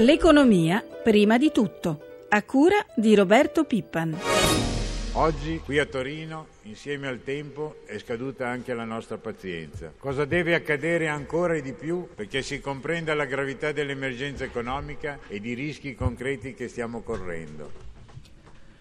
L'economia prima di tutto, a cura di Roberto Pippan. Oggi qui a Torino, insieme al tempo, è scaduta anche la nostra pazienza. Cosa deve accadere ancora di più perché si comprenda la gravità dell'emergenza economica e di rischi concreti che stiamo correndo?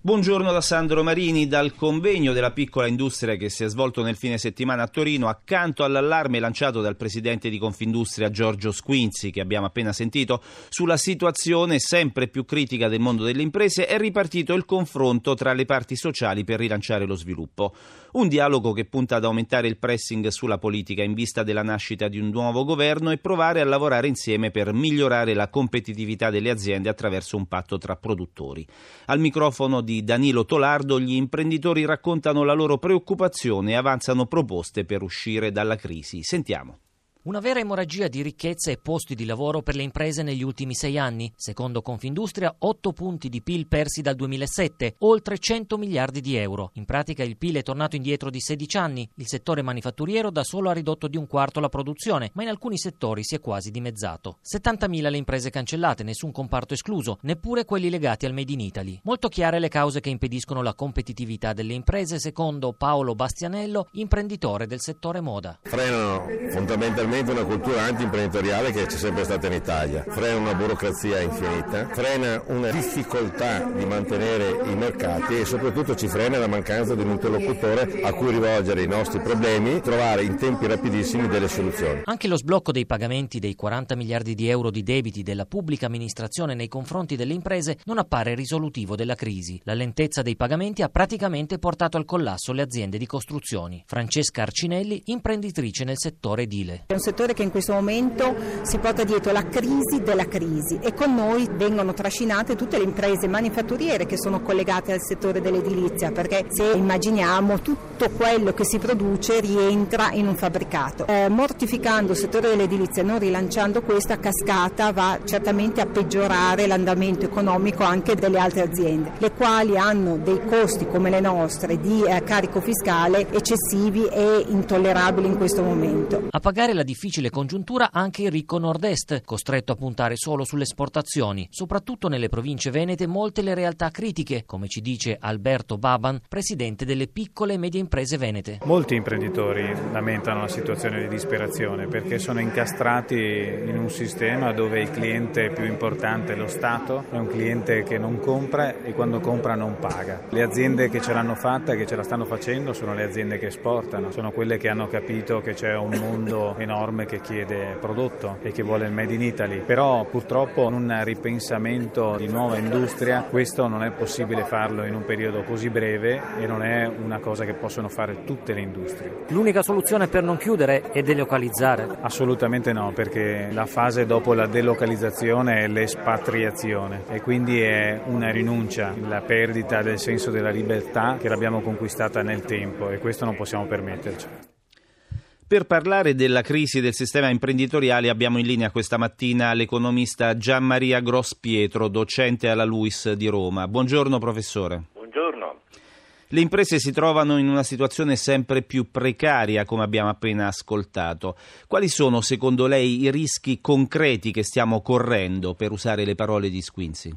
Buongiorno da Sandro Marini. Dal convegno della piccola industria che si è svolto nel fine settimana a Torino, accanto all'allarme lanciato dal presidente di Confindustria Giorgio Squinzi, che abbiamo appena sentito, sulla situazione sempre più critica del mondo delle imprese, è ripartito il confronto tra le parti sociali per rilanciare lo sviluppo. Un dialogo che punta ad aumentare il pressing sulla politica in vista della nascita di un nuovo governo e provare a lavorare insieme per migliorare la competitività delle aziende attraverso un patto tra produttori. Al microfono di Danilo Tolardo, gli imprenditori raccontano la loro preoccupazione e avanzano proposte per uscire dalla crisi. Sentiamo. Una vera emorragia di ricchezza e posti di lavoro per le imprese negli ultimi 6 anni. Secondo Confindustria, 8 punti di PIL persi dal 2007, oltre 100 miliardi di euro. In pratica il PIL è tornato indietro di 16 anni. Il settore manifatturiero da solo ha ridotto di un quarto la produzione, ma in alcuni settori si è quasi dimezzato. 70.000 le imprese cancellate, nessun comparto escluso, neppure quelli legati al Made in Italy. Molto chiare le cause che impediscono la competitività delle imprese, secondo Paolo Bastianello, imprenditore del settore moda. Frenano fondamentalmente una cultura anti-imprenditoriale che c'è sempre stata in Italia, frena una burocrazia infinita, frena una difficoltà di mantenere i mercati e soprattutto ci frena la mancanza di un interlocutore a cui rivolgere i nostri problemi, trovare in tempi rapidissimi delle soluzioni. Anche lo sblocco dei pagamenti dei 40 miliardi di euro di debiti della pubblica amministrazione nei confronti delle imprese non appare risolutivo della crisi. La lentezza dei pagamenti ha praticamente portato al collasso le aziende di costruzioni. Francesca Arcinelli, imprenditrice nel settore edile. È un settore che in questo momento si porta dietro la crisi della crisi e con noi vengono trascinate tutte le imprese manifatturiere che sono collegate al settore dell'edilizia, perché se immaginiamo tutto quello che si produce rientra in un fabbricato. Mortificando il settore dell'edilizia, non rilanciando questa cascata, va certamente a peggiorare l'andamento economico anche delle altre aziende, le quali hanno dei costi come le nostre di carico fiscale eccessivi e intollerabili in questo momento. A pagare la difficile congiuntura anche il ricco nord-est, costretto a puntare solo sulle esportazioni. Soprattutto nelle province venete molte le realtà critiche, come ci dice Alberto Baban, presidente delle piccole e medie imprese venete. Molti imprenditori lamentano la situazione di disperazione perché sono incastrati in un sistema dove il cliente più importante, lo Stato, è un cliente che non compra e quando compra non paga. Le aziende che ce l'hanno fatta, che ce la stanno facendo, sono le aziende che esportano, sono quelle che hanno capito che c'è un mondo enorme che chiede prodotto e che vuole il Made in Italy, però purtroppo con un ripensamento di nuova industria questo non è possibile farlo in un periodo così breve e non è una cosa che possono fare tutte le industrie. L'unica soluzione per non chiudere è delocalizzare? Assolutamente no, perché la fase dopo la delocalizzazione è l'espatriazione e quindi è una rinuncia, la perdita del senso della libertà che l'abbiamo conquistata nel tempo e questo non possiamo permetterci. Per parlare della crisi del sistema imprenditoriale abbiamo in linea questa mattina l'economista Gianmaria Gros-Pietro, docente alla Luiss di Roma. Buongiorno professore. Buongiorno. Le imprese si trovano in una situazione sempre più precaria, come abbiamo appena ascoltato. Quali sono, secondo lei, i rischi concreti che stiamo correndo, per usare le parole di Squinzi?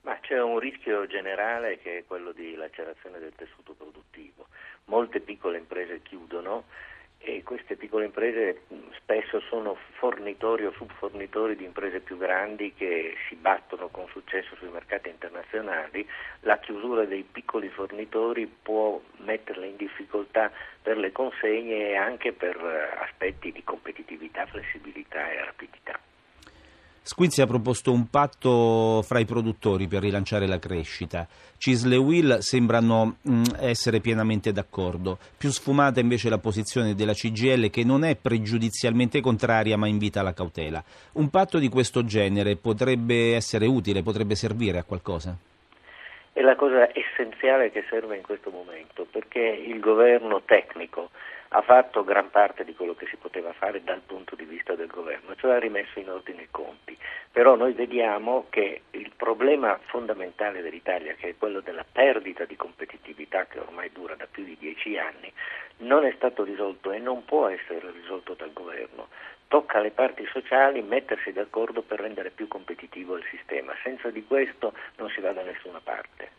Ma c'è un rischio generale che è quello di lacerazione del tessuto produttivo. Molte piccole imprese chiudono. E queste piccole imprese spesso sono fornitori o subfornitori di imprese più grandi che si battono con successo sui mercati internazionali. La chiusura dei piccoli fornitori può metterle in difficoltà per le consegne e anche per aspetti di competitività, flessibilità e rapidità. Squinzi ha proposto un patto fra i produttori per rilanciare la crescita. Cisl e Uil sembrano essere pienamente d'accordo. Più sfumata invece la posizione della Cgil, che non è pregiudizialmente contraria ma invita alla cautela. Un patto di questo genere potrebbe essere utile, potrebbe servire a qualcosa? È la cosa essenziale che serve in questo momento, perché il governo tecnico ha fatto gran parte di quello che si poteva fare dal punto di vista del governo, cioè ha rimesso in ordine i conti. Però noi vediamo che il problema fondamentale dell'Italia, che è quello della perdita di competitività che ormai dura da più di 10 anni, non è stato risolto e non può essere risolto dal governo. tocca alle parti sociali mettersi d'accordo per rendere più competitivo il sistema. Senza di questo non si va da nessuna parte.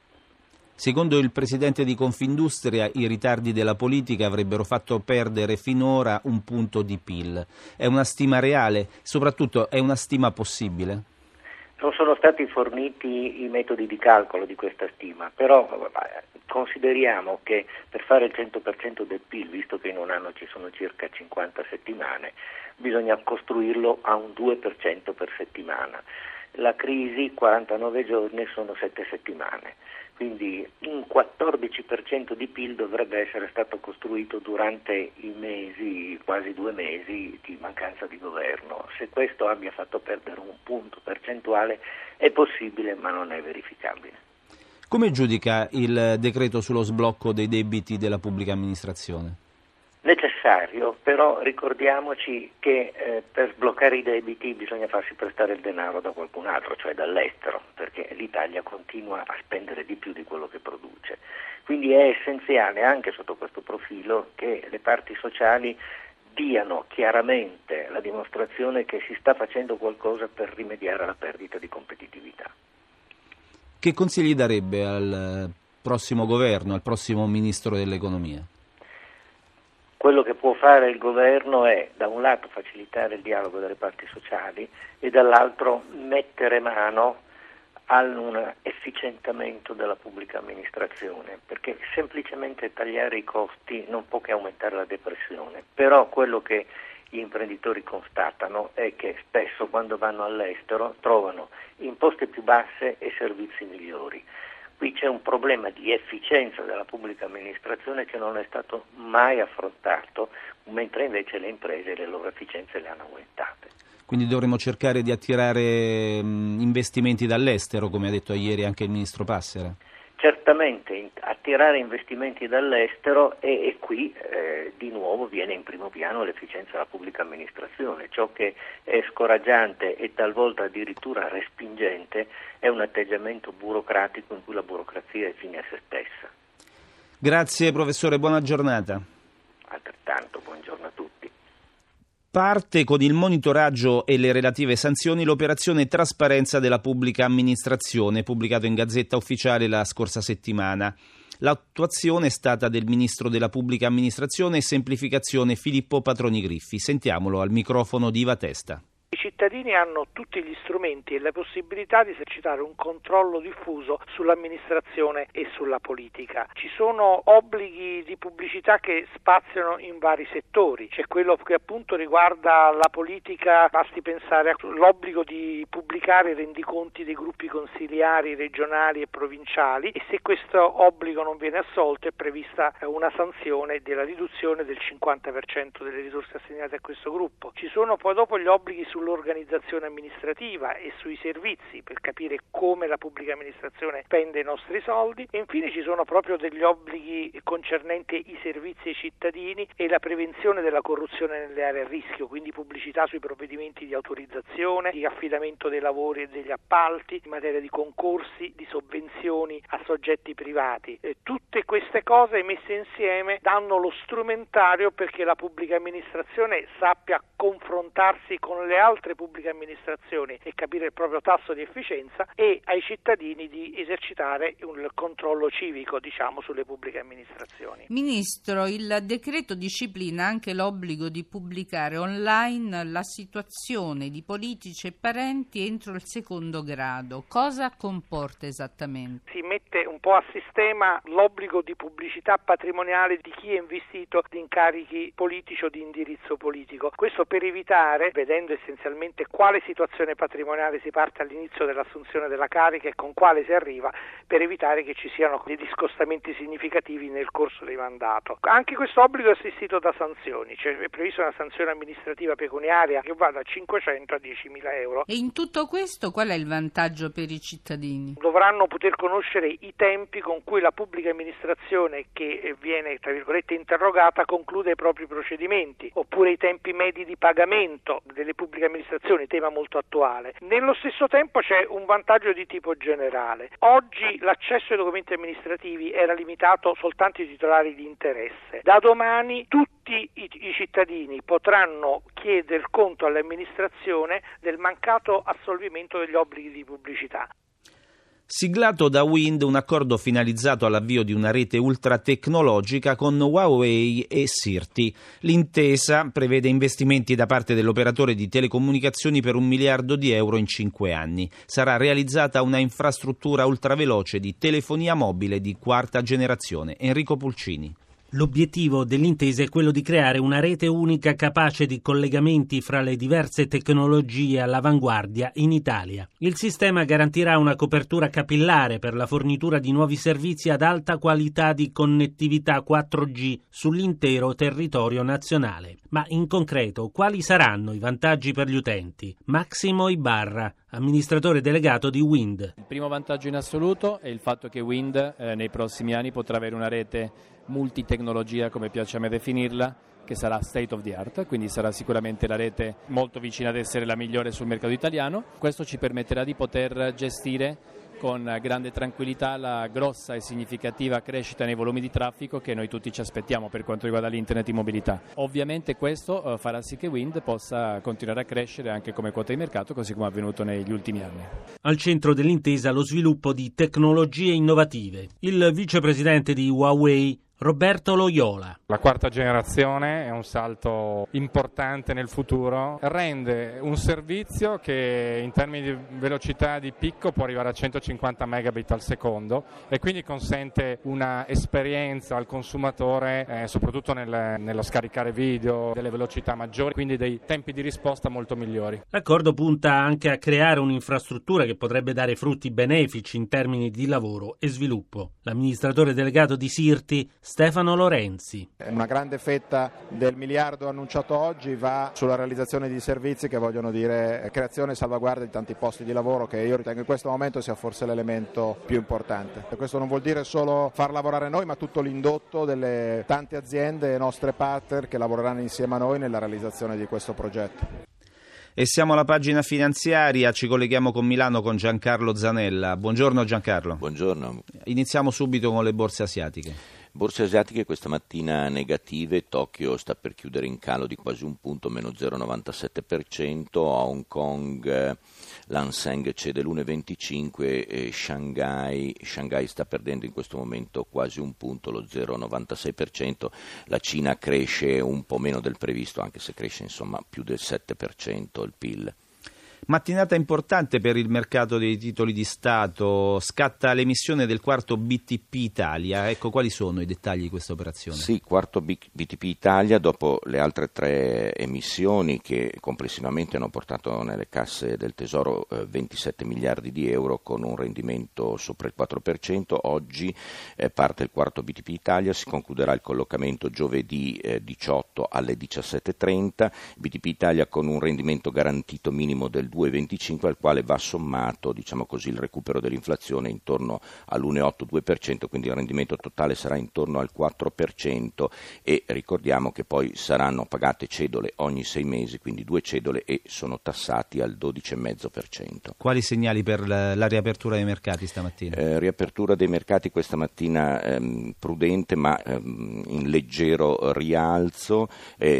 Secondo il presidente di Confindustria, i ritardi della politica avrebbero fatto perdere finora un punto di PIL. È una stima reale? Soprattutto è una stima possibile? Non sono stati forniti i metodi di calcolo di questa stima, però consideriamo che per fare il 100% del PIL, visto che in un anno ci sono circa 50 settimane, bisogna costruirlo a un 2% per settimana. La crisi, 49 giorni, sono 7 settimane, quindi un 14% di PIL dovrebbe essere stato costruito durante i mesi, quasi 2 mesi, di mancanza di governo. Se questo abbia fatto perdere un punto percentuale è possibile, ma non è verificabile. Come giudica il decreto sullo sblocco dei debiti della pubblica amministrazione? Necessario, però ricordiamoci che per sbloccare i debiti bisogna farsi prestare il denaro da qualcun altro, cioè dall'estero, perché l'Italia continua a spendere di più di quello che produce. Quindi è essenziale anche sotto questo profilo che le parti sociali diano chiaramente la dimostrazione che si sta facendo qualcosa per rimediare alla perdita di competitività. Che consigli darebbe al prossimo governo, al prossimo ministro dell'economia? Quello che può fare il governo è, da un lato, facilitare il dialogo delle parti sociali e dall'altro mettere mano a un efficientamento della pubblica amministrazione, perché semplicemente tagliare i costi non può che aumentare la depressione. Però quello che gli imprenditori constatano è che spesso quando vanno all'estero trovano imposte più basse e servizi migliori. Qui c'è un problema di efficienza della pubblica amministrazione che non è stato mai affrontato, mentre invece le imprese e le loro efficienze le hanno aumentate. Quindi dovremmo cercare di attirare investimenti dall'estero, come ha detto ieri anche il ministro Passera? Certamente, attirare investimenti dall'estero e qui di nuovo viene in primo piano l'efficienza della pubblica amministrazione. Ciò che è scoraggiante e talvolta addirittura respingente è un atteggiamento burocratico in cui la burocrazia è fine a se stessa. Grazie professore, buona giornata. Altrettanto, buongiorno a tutti. Parte con il monitoraggio e le relative sanzioni l'operazione Trasparenza della pubblica amministrazione, pubblicato in Gazzetta Ufficiale la scorsa settimana. L'attuazione è stata del ministro della pubblica amministrazione e semplificazione Filippo Patroni Griffi. Sentiamolo al microfono di Iva Testa. I cittadini hanno tutti gli strumenti e la possibilità di esercitare un controllo diffuso sull'amministrazione e sulla politica. Ci sono obblighi di pubblicità che spaziano in vari settori. C'è quello che appunto riguarda la politica, basti pensare all'obbligo di pubblicare i rendiconti dei gruppi consiliari regionali e provinciali, e se questo obbligo non viene assolto è prevista una sanzione della riduzione del 50% delle risorse assegnate a questo gruppo. Ci sono poi dopo gli obblighi su sull'organizzazione amministrativa e sui servizi, per capire come la pubblica amministrazione spende i nostri soldi, e infine ci sono proprio degli obblighi concernenti i servizi ai cittadini e la prevenzione della corruzione nelle aree a rischio, quindi pubblicità sui provvedimenti di autorizzazione, di affidamento dei lavori e degli appalti, in materia di concorsi, di sovvenzioni a soggetti privati. E tutte queste cose messe insieme danno lo strumentario perché la pubblica amministrazione sappia confrontarsi con le altre pubbliche amministrazioni e capire il proprio tasso di efficienza, e ai cittadini di esercitare un controllo civico, diciamo, sulle pubbliche amministrazioni. Ministro, il decreto disciplina anche l'obbligo di pubblicare online la situazione di politici e parenti entro il secondo grado. Cosa comporta esattamente? Si mette un po' a sistema l'obbligo di pubblicità patrimoniale di chi è investito di incarichi politici o di indirizzo politico. Questo per evitare, vedendo essenzialmente quale situazione patrimoniale si parte all'inizio dell'assunzione della carica e con quale si arriva, per evitare che ci siano dei discostamenti significativi nel corso del mandato. Anche questo obbligo è assistito da sanzioni, cioè è prevista una sanzione amministrativa pecuniaria che va da 500 a 10.000 euro. E in tutto questo qual è il vantaggio per i cittadini? Dovranno poter conoscere i tempi con cui la pubblica amministrazione che viene, tra virgolette, interrogata conclude i propri procedimenti, oppure i tempi medi di pagamento delle pubbliche amministrazioni, tema molto attuale. Nello stesso tempo c'è un vantaggio di tipo generale. Oggi l'accesso ai documenti amministrativi era limitato soltanto ai titolari di interesse. Da domani tutti i cittadini potranno chiedere conto all'amministrazione del mancato assolvimento degli obblighi di pubblicità. Siglato da Wind un accordo finalizzato all'avvio di una rete ultratecnologica con Huawei e Sirti. L'intesa prevede investimenti da parte dell'operatore di telecomunicazioni per 1 miliardo di euro in 5 anni. Sarà realizzata una infrastruttura ultraveloce di telefonia mobile di 4ª generazione. Enrico Pulcini. L'obiettivo dell'intesa è quello di creare una rete unica capace di collegamenti fra le diverse tecnologie all'avanguardia in Italia. Il sistema garantirà una copertura capillare per la fornitura di nuovi servizi ad alta qualità di connettività 4G sull'intero territorio nazionale. Ma in concreto, quali saranno i vantaggi per gli utenti? Massimo Ibarra, amministratore delegato di Wind. Il primo vantaggio in assoluto è il fatto che Wind nei prossimi anni potrà avere una rete multitecnologia, come piace a me definirla, che sarà state of the art, quindi sarà sicuramente la rete molto vicina ad essere la migliore sul mercato italiano. Questo ci permetterà di poter gestire con grande tranquillità la grossa e significativa crescita nei volumi di traffico che noi tutti ci aspettiamo per quanto riguarda l'internet in mobilità. Ovviamente questo farà sì che Wind possa continuare a crescere anche come quota di mercato, così come è avvenuto negli ultimi anni. Al centro dell'intesa lo sviluppo di tecnologie innovative. Il vicepresidente di Huawei, Roberto Loiola. La 4ª generazione è un salto importante nel futuro, rende un servizio che in termini di velocità di picco può arrivare a 150 megabit al secondo e quindi consente una esperienza al consumatore, soprattutto nello scaricare video, delle velocità maggiori, quindi dei tempi di risposta molto migliori. L'accordo punta anche a creare un'infrastruttura che potrebbe dare frutti benefici in termini di lavoro e sviluppo. L'amministratore delegato di Sirti, Stefano Lorenzi. Una grande fetta del 1 miliardo annunciato oggi va sulla realizzazione di servizi che vogliono dire creazione e salvaguardia di tanti posti di lavoro, che io ritengo in questo momento sia forse l'elemento più importante. Questo non vuol dire solo far lavorare noi, ma tutto l'indotto delle tante aziende e nostre partner che lavoreranno insieme a noi nella realizzazione di questo progetto. E siamo alla pagina finanziaria, ci colleghiamo con Milano con Giancarlo Zanella. Buongiorno Giancarlo. Buongiorno. Iniziamo subito con le borse asiatiche. Borse asiatiche questa mattina negative, Tokyo sta per chiudere in calo di quasi un punto, meno 0,97%, a Hong Kong l'Hang Seng cede l'1,25% e Shanghai sta perdendo in questo momento quasi un punto, lo 0,96%, la Cina cresce un po' meno del previsto, anche se cresce insomma più del 7% il PIL. Mattinata importante per il mercato dei titoli di Stato, scatta l'emissione del quarto BTP Italia, ecco quali sono i dettagli di questa operazione? Sì, quarto BTP Italia dopo le altre 3 emissioni che complessivamente hanno portato nelle casse del Tesoro 27 miliardi di euro con un rendimento sopra il 4%, oggi parte il quarto BTP Italia, si concluderà il collocamento giovedì 18 alle 17.30, BTP Italia con un rendimento garantito minimo del 2,25 al quale va sommato diciamo così il recupero dell'inflazione intorno all'1,82%, quindi il rendimento totale sarà intorno al 4% e ricordiamo che poi saranno pagate cedole ogni 6 mesi, quindi 2 cedole e sono tassati al 12,5%. Quali segnali per la riapertura dei mercati stamattina? Riapertura dei mercati questa mattina prudente ma in leggero rialzo,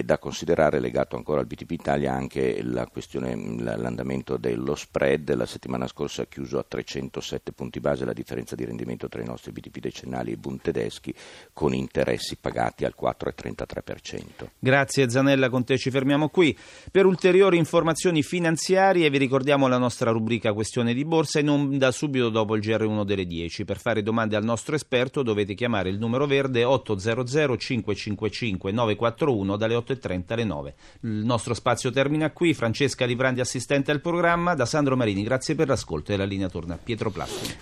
da considerare legato ancora al BTP Italia anche la questione l'andamento dello spread, la settimana scorsa ha chiuso a 307 punti base la differenza di rendimento tra i nostri BTP decennali e Bund tedeschi con interessi pagati al 4,33%. Grazie Zanella, con te ci fermiamo qui. Per ulteriori informazioni finanziarie vi ricordiamo la nostra rubrica Questione di Borsa in onda subito dopo il GR1 delle 10. Per fare domande al nostro esperto dovete chiamare il numero verde 800 555 941 dalle 8.30 alle 9. Il nostro spazio termina qui. Francesca Livrandi assistente al programma, da Sandro Marini, grazie per l'ascolto e la linea torna a Pietro Platini.